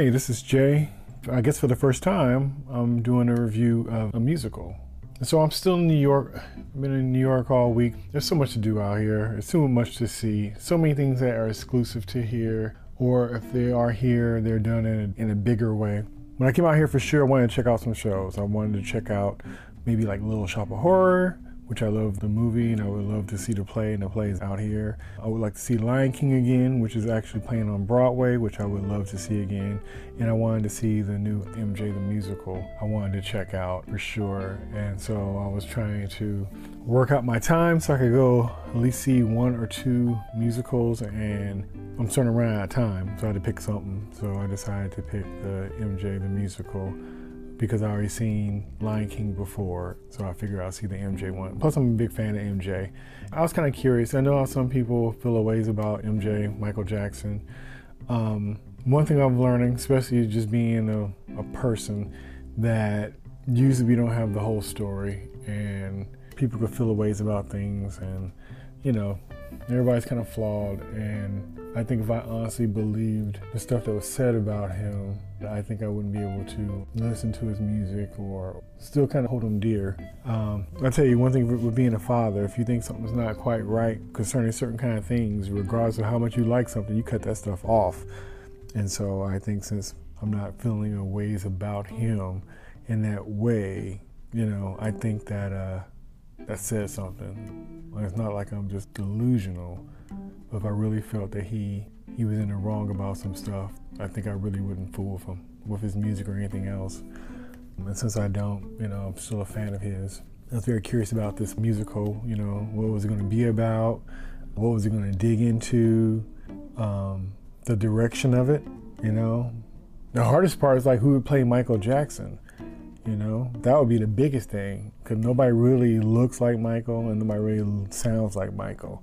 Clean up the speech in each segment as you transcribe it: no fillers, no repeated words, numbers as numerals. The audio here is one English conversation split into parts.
Hey, this is Jay. I guess for the first time, I'm doing a review of a musical. And so I'm still in New York. I've been in New York all week. There's so much to do out here. It's so much to see. So many things that are exclusive to here, or if they are here, they're done in a bigger way. When I came out here, for sure, I wanted to check out some shows. I wanted to check out maybe like Little Shop of Horror, which I love the movie, and I would love to see the play, and the play's out here. I would like to see Lion King again, which is actually playing on Broadway, which I would love to see again. And I wanted to see the new MJ the Musical. I wanted to check out for sure. And so I was trying to work out my time so I could go at least see one or two musicals, and I'm starting to run out of time, so I had to pick something. So I decided to pick the MJ the Musical, because I already seen Lion King before, so I figured I'll see the MJ one. Plus, I'm a big fan of MJ. I was kind of curious. I know how some people feel a ways about MJ, Michael Jackson. One thing I'm learning, especially just being a person, that usually we don't have the whole story, and people could feel a ways about things, and you know, everybody's kind of flawed. And I think if I honestly believed the stuff that was said about him, I think I wouldn't be able to listen to his music or still kind of hold him dear. I'll tell you one thing with being a father, if you think something's not quite right concerning certain kind of things, regardless of how much you like something, you cut that stuff off. And so I think since I'm not feeling a ways about him in that way, you know, I think that that says something. It's not like I'm just delusional, but if I really felt that he was in the wrong about some stuff, I think I really wouldn't fool with him, with his music or anything else. And since I don't, you know, I'm still a fan of his. I was very curious about this musical, you know, what was it going to be about? What was it going to dig into? The direction of it, you know? The hardest part is like who would play Michael Jackson. You know, that would be the biggest thing, because nobody really looks like Michael and nobody really sounds like Michael.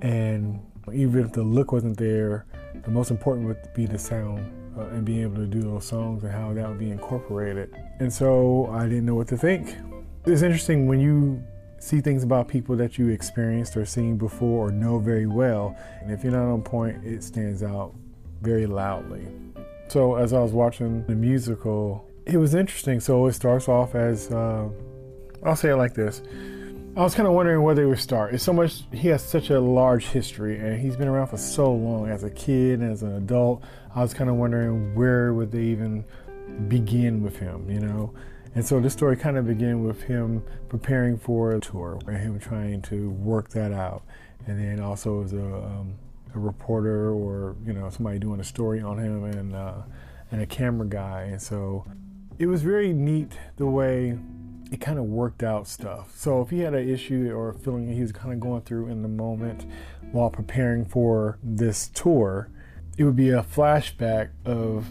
And even if the look wasn't there, the most important would be the sound and being able to do those songs and how that would be incorporated. And so I didn't know what to think. It's interesting when you see things about people that you experienced or seen before or know very well, and if you're not on point, it stands out very loudly. So as I was watching the musical, it was interesting. So it starts off as, I'll say it like this. I was kind of wondering where they would start. It's so much, he has such a large history and he's been around for so long as a kid, as an adult. I was kind of wondering where would they even begin with him, you know? And so this story kind of began with him preparing for a tour and him trying to work that out. And then also as a reporter or, you know, somebody doing a story on him and a camera guy. And so it was very neat the way it kind of worked out stuff. So if he had an issue or a feeling he was kind of going through in the moment while preparing for this tour, it would be a flashback of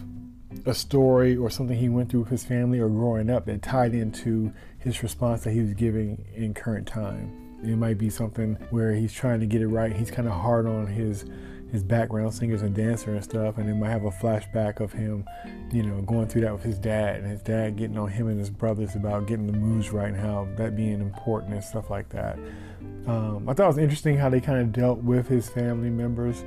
a story or something he went through with his family or growing up that tied into his response that he was giving in current time. It might be something where he's trying to get it right. He's kind of hard on his background singers and dancer and stuff, and it might have a flashback of him, you know, going through that with his dad, and his dad getting on him and his brothers about getting the moves right and how that being important and stuff like that. I thought it was interesting how they kind of dealt with his family members.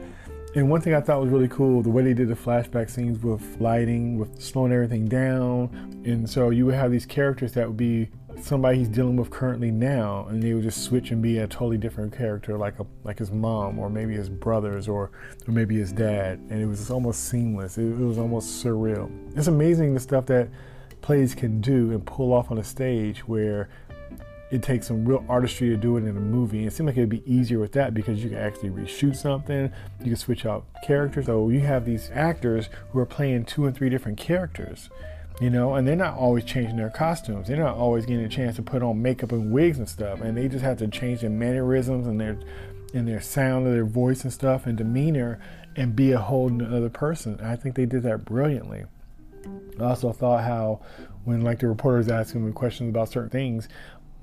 And one thing I thought was really cool, the way they did the flashback scenes with lighting, with slowing everything down. And so you would have these characters that would be somebody he's dealing with currently now, and they would just switch and be a totally different character, like his mom or maybe his brothers or maybe his dad. And it was just almost seamless. It was almost surreal. It's amazing the stuff that plays can do and pull off on a stage, where it takes some real artistry to do it in a movie. It seemed like it'd be easier with that because you can actually reshoot something. You can switch out characters. So you have these actors who are playing 2 and 3 different characters, you know, and they're not always changing their costumes. They're not always getting a chance to put on makeup and wigs and stuff. And they just have to change their mannerisms and their sound of their voice and stuff and demeanor and be a whole other person. And I think they did that brilliantly. I also thought how when like the reporters asking him questions about certain things,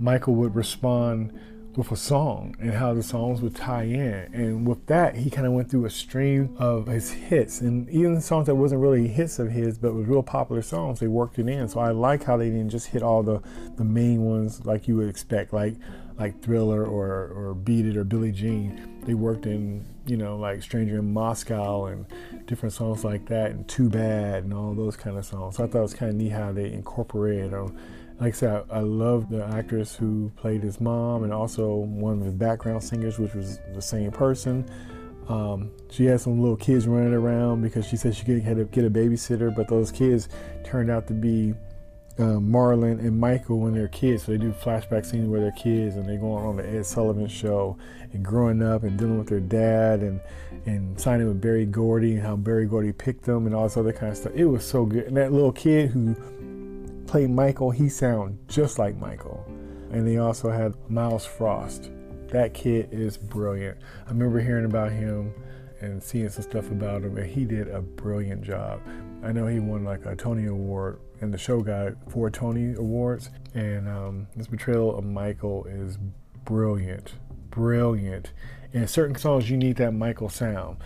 Michael would respond with a song and how the songs would tie in. And with that, he kind of went through a stream of his hits, and even songs that wasn't really hits of his, but was real popular songs, they worked it in. So I like how they didn't just hit all the main ones like you would expect, like Thriller or Beat It or Billie Jean. They worked in, you know, like Stranger in Moscow and different songs like that, and Too Bad and all those kind of songs. So I thought it was kind of neat how they incorporated. Like I said, I love the actress who played his mom, and also one of the background singers, which was the same person. She had some little kids running around because she said she had to get a babysitter, but those kids turned out to be Marlon and Michael when they're kids. So they do flashback scenes where they're kids and they're going on the Ed Sullivan show and growing up and dealing with their dad and signing with Barry Gordy and how Barry Gordy picked them and all this other kind of stuff. It was so good. And that little kid who played Michael, he sounded just like Michael. And they also had Myles Frost. That kid is brilliant. I remember hearing about him and seeing some stuff about him, and he did a brilliant job. I know he won like a Tony Award, and the show got 4 Tony Awards, and this portrayal of Michael is brilliant, brilliant. And certain songs, you need that Michael sound.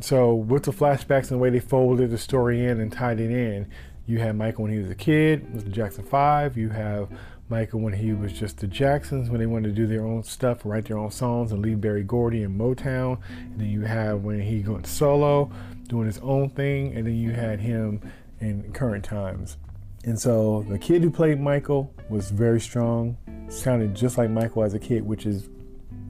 So with the flashbacks and the way they folded the story in and tied it in, you had Michael when he was a kid with the Jackson 5, you have Michael when he was just the Jacksons, when they wanted to do their own stuff, write their own songs and leave Barry Gordy and Motown. And then you have when he went solo, doing his own thing, and then you had him in current times. And so the kid who played Michael was very strong, sounded just like Michael as a kid, which is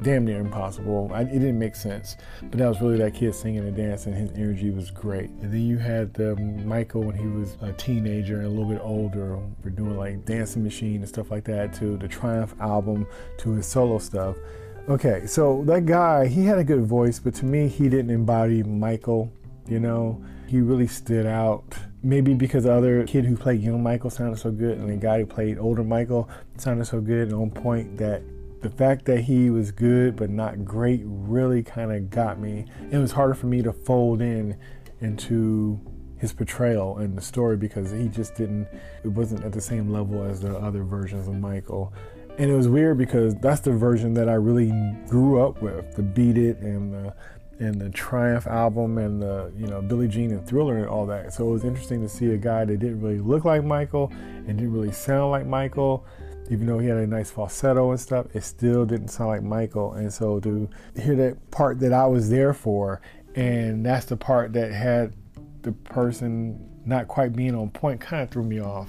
damn near impossible. It didn't make sense, but that was really that kid singing and dancing. His energy was great. And then you had the Michael when he was a teenager and a little bit older, for doing like Dancing Machine and stuff like that, to the Triumph album, to his solo stuff. Okay, so that guy, he had a good voice, but to me, he didn't embody Michael, you know? He really stood out. Maybe because the other kid who played young Michael sounded so good, and the guy who played older Michael sounded so good and on point, that the fact that he was good but not great really kind of got me. It was harder for me to fold in into his portrayal and the story, because he just wasn't at the same level as the other versions of Michael. And it was weird because that's the version that I really grew up with, the Beat It and the Triumph album and the, you know, Billie Jean and Thriller and all that. So it was interesting to see a guy that didn't really look like Michael and didn't really sound like Michael. Even though he had a nice falsetto and stuff, it still didn't sound like Michael. And so to hear that part that I was there for, and that's the part that had the person not quite being on point, kind of threw me off.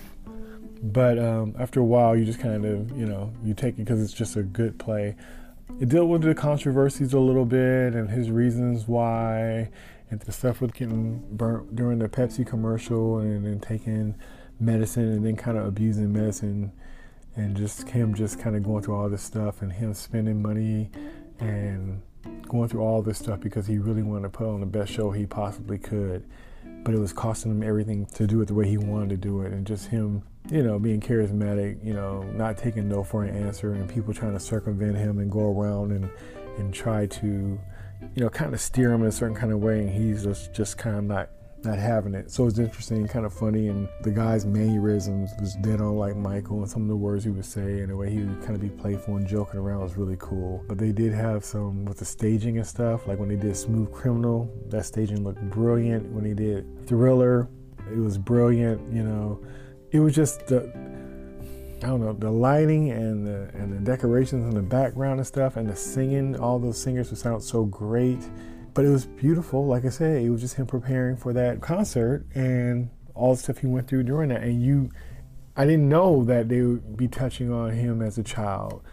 But after a while, you just kind of, you know, you take it because it's just a good play. It dealt with the controversies a little bit and his reasons why, and the stuff with getting burnt during the Pepsi commercial and then taking medicine and then kind of abusing medicine. And just him just kind of going through all this stuff and him spending money and going through all this stuff because he really wanted to put on the best show he possibly could. But it was costing him everything to do it the way he wanted to do it. And just him, you know, being charismatic, you know, not taking no for an answer, and people trying to circumvent him and go around and try to, you know, kind of steer him in a certain kind of way. And he's just kind of not having it. So it was interesting, kind of funny, and the guy's mannerisms was dead on like Michael, and some of the words he would say and the way he would kind of be playful and joking around was really cool. But they did have some with the staging and stuff, like when they did Smooth Criminal, that staging looked brilliant. When they did Thriller, it was brilliant, you know. It was just the lighting and the decorations in the background and stuff, and the singing, all those singers who sound so great. But it was beautiful. Like I said, it was just him preparing for that concert and all the stuff he went through during that. And I didn't know that they would be touching on him as a child.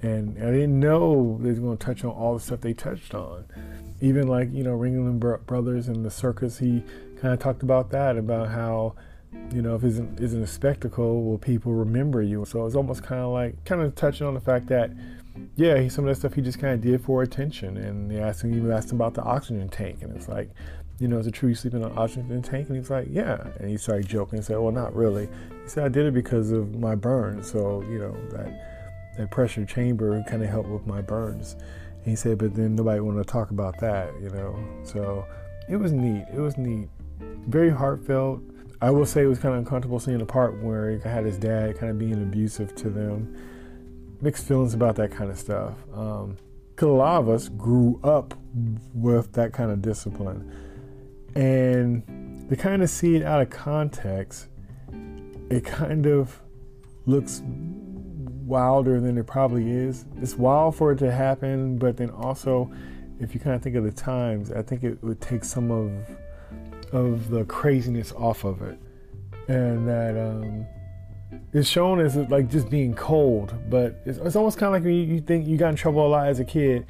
And I didn't know they were going to touch on all the stuff they touched on. Even like, you know, Ringling Brothers and the circus, he kind of talked about that, about how, you know, if it isn't a spectacle, will people remember you? So it was almost kind of touching on the fact that, yeah, some of that stuff he just kind of did for attention. And they asked him about the oxygen tank. And it's like, you know, is it true you sleep in an oxygen tank? And he's like, yeah. And he started joking and said, well, not really. He said, I did it because of my burns. So, you know, that pressure chamber kind of helped with my burns. And he said, but then nobody wanted to talk about that, you know. So it was neat. It was neat. Very heartfelt. I will say it was kind of uncomfortable seeing the part where he had his dad kind of being abusive to them. Mixed feelings about that kind of stuff. A lot of us grew up with that kind of discipline, and to kind of see it out of context, it kind of looks wilder than it probably is. It's wild for it to happen, but then also if you kind of think of the times, I think it would take some of the craziness off of it. And that it's shown as like just being cold, but it's almost kind of like when you think you got in trouble a lot as a kid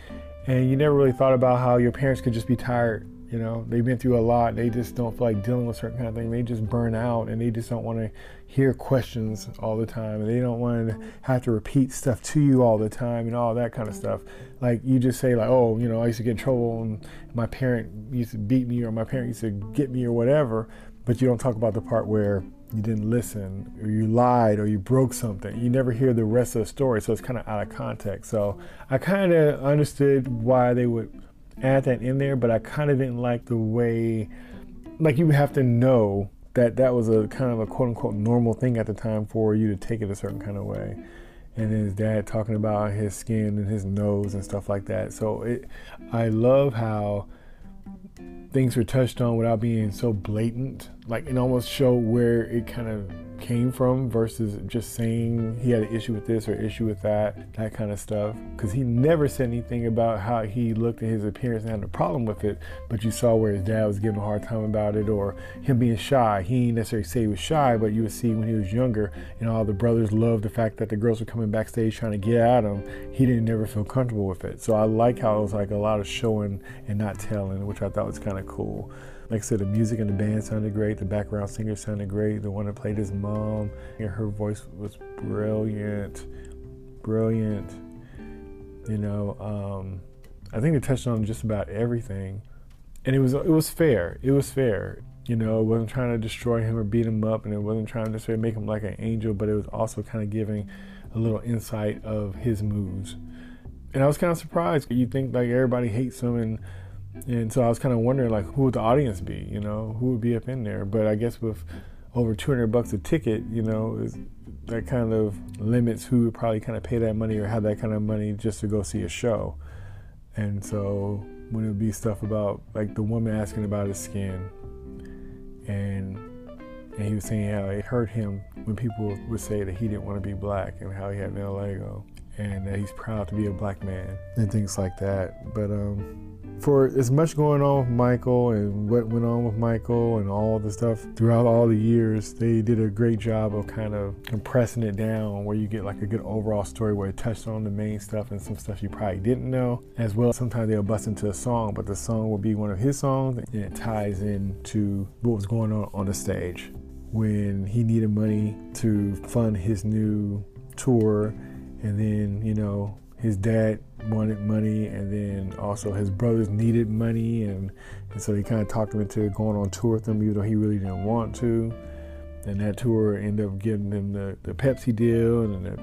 and you never really thought about how your parents could just be tired. You know, they've been through a lot. They just don't feel like dealing with certain kind of thing. They just burn out and they just don't want to hear questions all the time. And they don't want to have to repeat stuff to you all the time and all that kind of stuff. Like you just say like, oh, you know, I used to get in trouble and my parent used to beat me or my parent used to get me or whatever. But you don't talk about the part where you didn't listen or you lied or you broke something. You never hear the rest of the story. So it's kind of out of context. So I kind of understood why they would add that in there, but I kind of didn't like the way, like you would have to know that that was a kind of a quote unquote normal thing at the time for you to take it a certain kind of way. And his dad talking about his skin and his nose and stuff like that. So I love how things were touched on without being so blatant, like it almost show where it kind of came from versus just saying he had an issue with this or issue with that kind of stuff. Because he never said anything about how he looked at his appearance and had a problem with it, but you saw where his dad was giving a hard time about it or him being shy. He didn't necessarily say he was shy, but you would see when he was younger and all the brothers loved the fact that the girls were coming backstage trying to get at him. He didn't never feel comfortable with it. So I like how it was like a lot of showing and not telling, which I thought was kind of cool. Like I said, the music and the band sounded great. The background singer sounded great. The one that played his mom, and her voice was brilliant, brilliant. You know, I think they touched on just about everything, and it was fair. It was fair. You know, it wasn't trying to destroy him or beat him up, and it wasn't trying to necessarily make him like an angel, but it was also kind of giving a little insight of his moves. And I was kind of surprised. You think like everybody hates him and so I was kind of wondering, like, who would the audience be, you know? Who would be up in there? But I guess with over $200 a ticket, you know, that kind of limits who would probably kind of pay that money or have that kind of money just to go see a show. And so when it would be stuff about, like, the woman asking about his skin, and he was saying how it hurt him when people would say that he didn't want to be black and how he had male ego and that he's proud to be a black man and things like that. But, for as much going on with Michael and what went on with Michael and all the stuff throughout all the years, they did a great job of kind of compressing it down where you get like a good overall story where it touched on the main stuff and some stuff you probably didn't know. As well, sometimes they'll bust into a song, but the song will be one of his songs and it ties into what was going on the stage. When he needed money to fund his new tour and then, you know, his dad wanted money and then also his brothers needed money and so he kind of talked him into going on tour with them even though he really didn't want to. And that tour ended up giving him the Pepsi deal and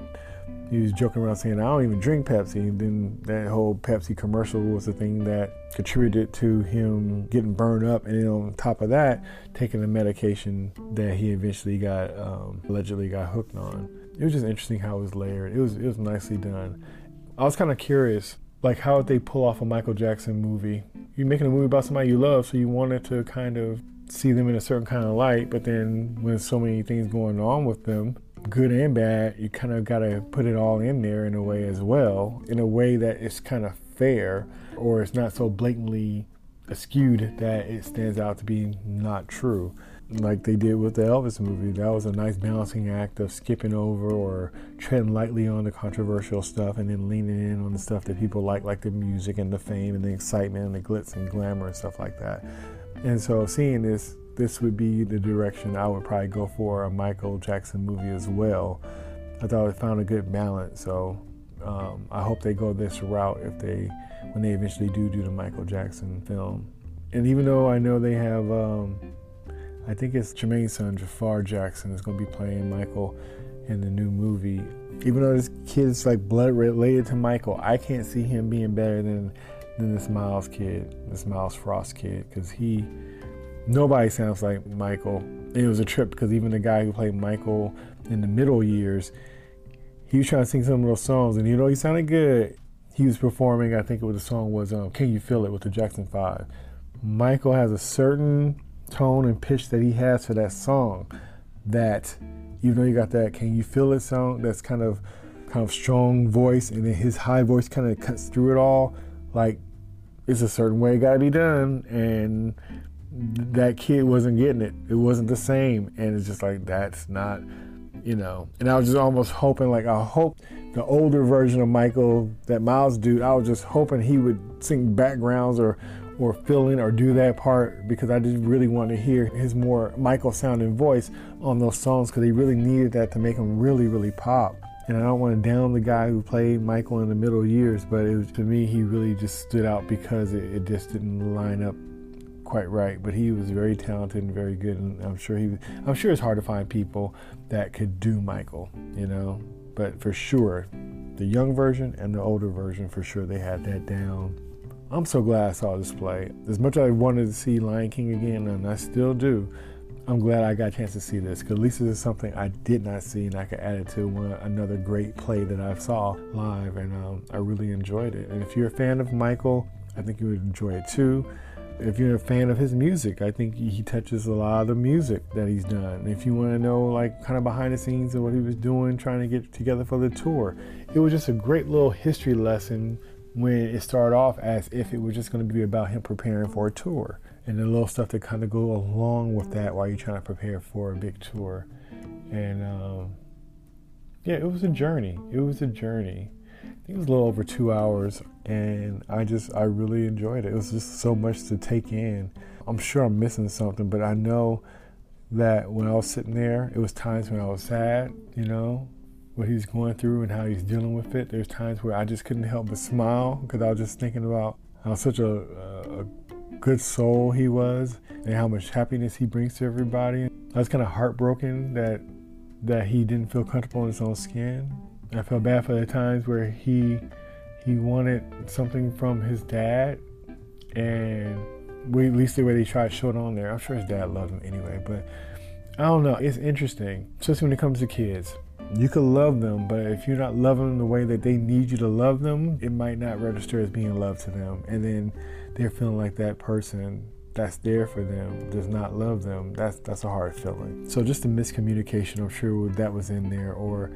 he was joking around saying, I don't even drink Pepsi. And then that whole Pepsi commercial was the thing that contributed to him getting burned up and then on top of that, taking the medication that he eventually got, allegedly got hooked on. It was just interesting how it was layered. It was nicely done. I was kind of curious, like how would they pull off a Michael Jackson movie? You're making a movie about somebody you love, so you wanted to kind of see them in a certain kind of light, but then when so many things going on with them, good and bad, you kind of got to put it all in there in a way as well, in a way that it's kind of fair, or it's not so blatantly askewed that it stands out to be not true. Like they did with the Elvis movie. That was a nice balancing act of skipping over or treading lightly on the controversial stuff and then leaning in on the stuff that people like the music and the fame and the excitement and the glitz and glamour and stuff like that. And so seeing this would be the direction I would probably go for a Michael Jackson movie as well. I thought it found a good balance. So I hope they go this route when they eventually do the Michael Jackson film. And even though I know they have... I think it's Jermaine's son, Jafar Jackson, is going to be playing Michael in the new movie. Even though this kid's like blood related to Michael, I can't see him being better than this Myles Frost kid, because nobody sounds like Michael. And it was a trip because even the guy who played Michael in the middle years, he was trying to sing some of those songs, and you know he sounded good. He was performing, I think the song was "Can You Feel It" with the Jackson Five. Michael has a certain tone and pitch that he has for that song that even though you got that "Can You Feel It" song that's kind of strong voice and then his high voice kind of cuts through it all, like it's a certain way it got to be done, and that kid wasn't getting it. It wasn't the same, and it's just like, that's not, you know. And I was just almost hoping, like, I hope the older version of Michael, that Myles dude, I was just hoping he would sing backgrounds or filling or do that part, because I just really wanted to hear his more Michael sounding voice on those songs, because he really needed that to make him really, really pop. And I don't want to down the guy who played Michael in the middle years, but it was, to me, he really just stood out because it just didn't line up quite right. But he was very talented and very good, and I'm sure it's hard to find people that could do Michael, you know. But for sure, the young version and the older version, for sure, they had that down. I'm so glad I saw this play. As much as I wanted to see Lion King again, and I still do, I'm glad I got a chance to see this, because at least this is something I did not see, and I could add it to another great play that I saw live, and I really enjoyed it. And if you're a fan of Michael, I think you would enjoy it too. If you're a fan of his music, I think he touches a lot of the music that he's done. If you want to know, like, kind of behind the scenes of what he was doing, trying to get together for the tour, it was just a great little history lesson when it started off as if it was just going to be about him preparing for a tour, and the little stuff that kind of go along with that while you're trying to prepare for a big tour. And yeah, it was a journey. I think it was a little over 2 hours, and I really enjoyed it. It was just so much to take in. I'm sure I'm missing something, but I know that when I was sitting there, it was times when I was sad, you know, what he's going through and how he's dealing with it. There's times where I just couldn't help but smile, because I was just thinking about how such a good soul he was, and how much happiness he brings to everybody. I was kind of heartbroken that he didn't feel comfortable in his own skin. I felt bad for the times where he wanted something from his dad, and at least the way they tried to show it on there. I'm sure his dad loved him anyway, but I don't know. It's interesting, especially when it comes to kids. You could love them, but if you're not loving them the way that they need you to love them, it might not register as being love to them. And then they're feeling like that person that's there for them does not love them. That's a hard feeling. So just the miscommunication, I'm sure that was in there, or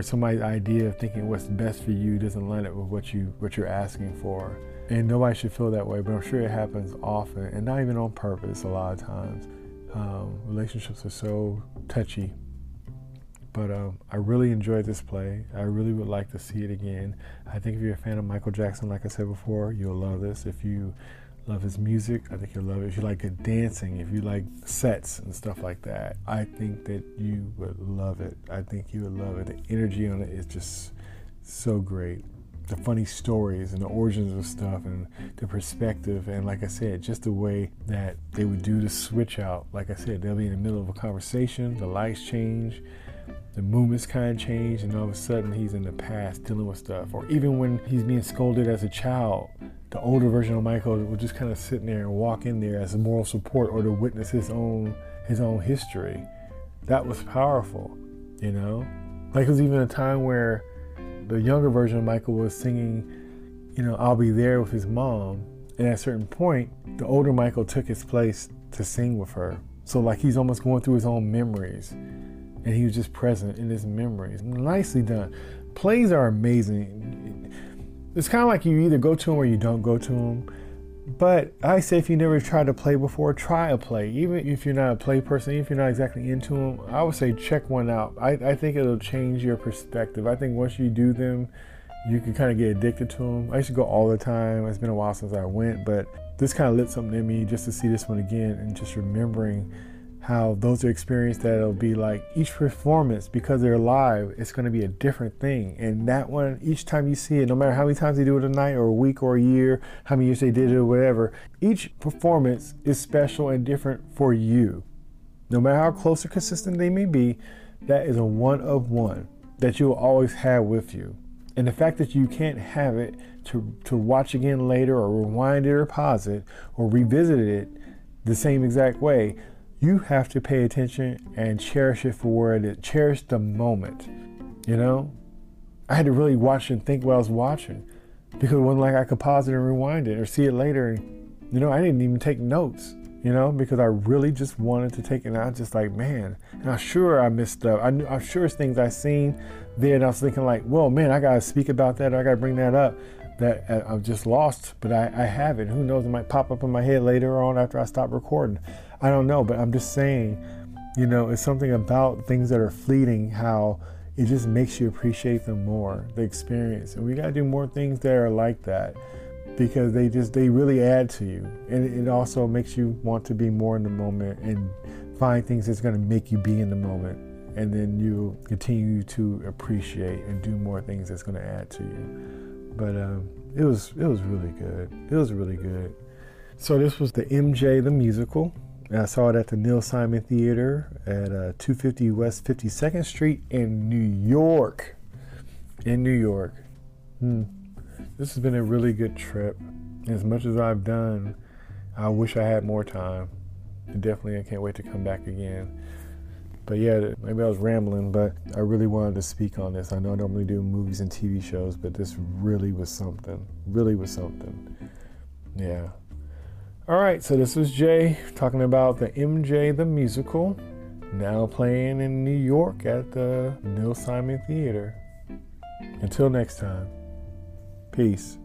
somebody's idea of thinking what's best for you doesn't line up with what you're asking for. And nobody should feel that way, but I'm sure it happens often, and not even on purpose a lot of times. Relationships are so touchy. But I really enjoyed this play. I really would like to see it again. I think if you're a fan of Michael Jackson, like I said before, you'll love this. If you love his music, I think you'll love it. If you like good dancing, if you like sets and stuff like that, I think that you would love it. I think you would love it. The energy on it is just so great. The funny stories and the origins of stuff and the perspective, and like I said, just the way that they would do the switch out. Like I said, they'll be in the middle of a conversation, the lights change, the movement's kind of changed, and all of a sudden he's in the past dealing with stuff. Or even when he's being scolded as a child, the older version of Michael will just kind of sit there and walk in there as a moral support, or to witness his own history. That was powerful, you know? Like, it was even a time where the younger version of Michael was singing, you know, I'll Be There with his mom. And at a certain point, the older Michael took his place to sing with her. So, like, he's almost going through his own memories, and he was just present in his memories. Nicely done. Plays are amazing. It's kind of like you either go to them or you don't go to them. But I say, if you never tried to play before, try a play. Even if you're not a play person, even if you're not exactly into them, I would say check one out. I think it'll change your perspective. I think once you do them, you can kind of get addicted to them. I used to go all the time. It's been a while since I went, but this kind of lit something in me just to see this one again, and just remembering how those are experienced, that it'll be like each performance, because they're live, it's gonna be a different thing. And that one, each time you see it, no matter how many times they do it a night or a week or a year, how many years they did it or whatever, each performance is special and different for you. No matter how close or consistent they may be, that is a one of one that you'll always have with you. And the fact that you can't have it to watch again later, or rewind it or pause it or revisit it the same exact way, you have to pay attention and cherish it for where it is. Cherish the moment, you know? I had to really watch and think what I was watching, because it wasn't like I could pause it and rewind it or see it later. And, you know, I didn't even take notes, you know, because I really just wanted to take it. And I was just like, man, and I'm sure I missed stuff. I'm sure it's things I seen there, and I was thinking like, well, man, I got to speak about that. Or I got to bring that up. that I've just lost, but I have it. Who knows, it might pop up in my head later on after I stop recording. I don't know, but I'm just saying, you know, it's something about things that are fleeting, how it just makes you appreciate them more, the experience. And we gotta do more things that are like that, because they really add to you. And it also makes you want to be more in the moment and find things that's gonna make you be in the moment. And then you continue to appreciate and do more things that's gonna add to you. But it was really good. It was really good. So this was the MJ the Musical. And I saw it at the Neil Simon Theater at 250 West 52nd Street in New York. This has been a really good trip. As much as I've done, I wish I had more time. And definitely I can't wait to come back again. But yeah, maybe I was rambling, but I really wanted to speak on this. I know I don't really do movies and TV shows, but this really was something. Yeah. All right, so this was Jay talking about the MJ the Musical, now playing in New York at the Neil Simon Theater. Until next time, peace.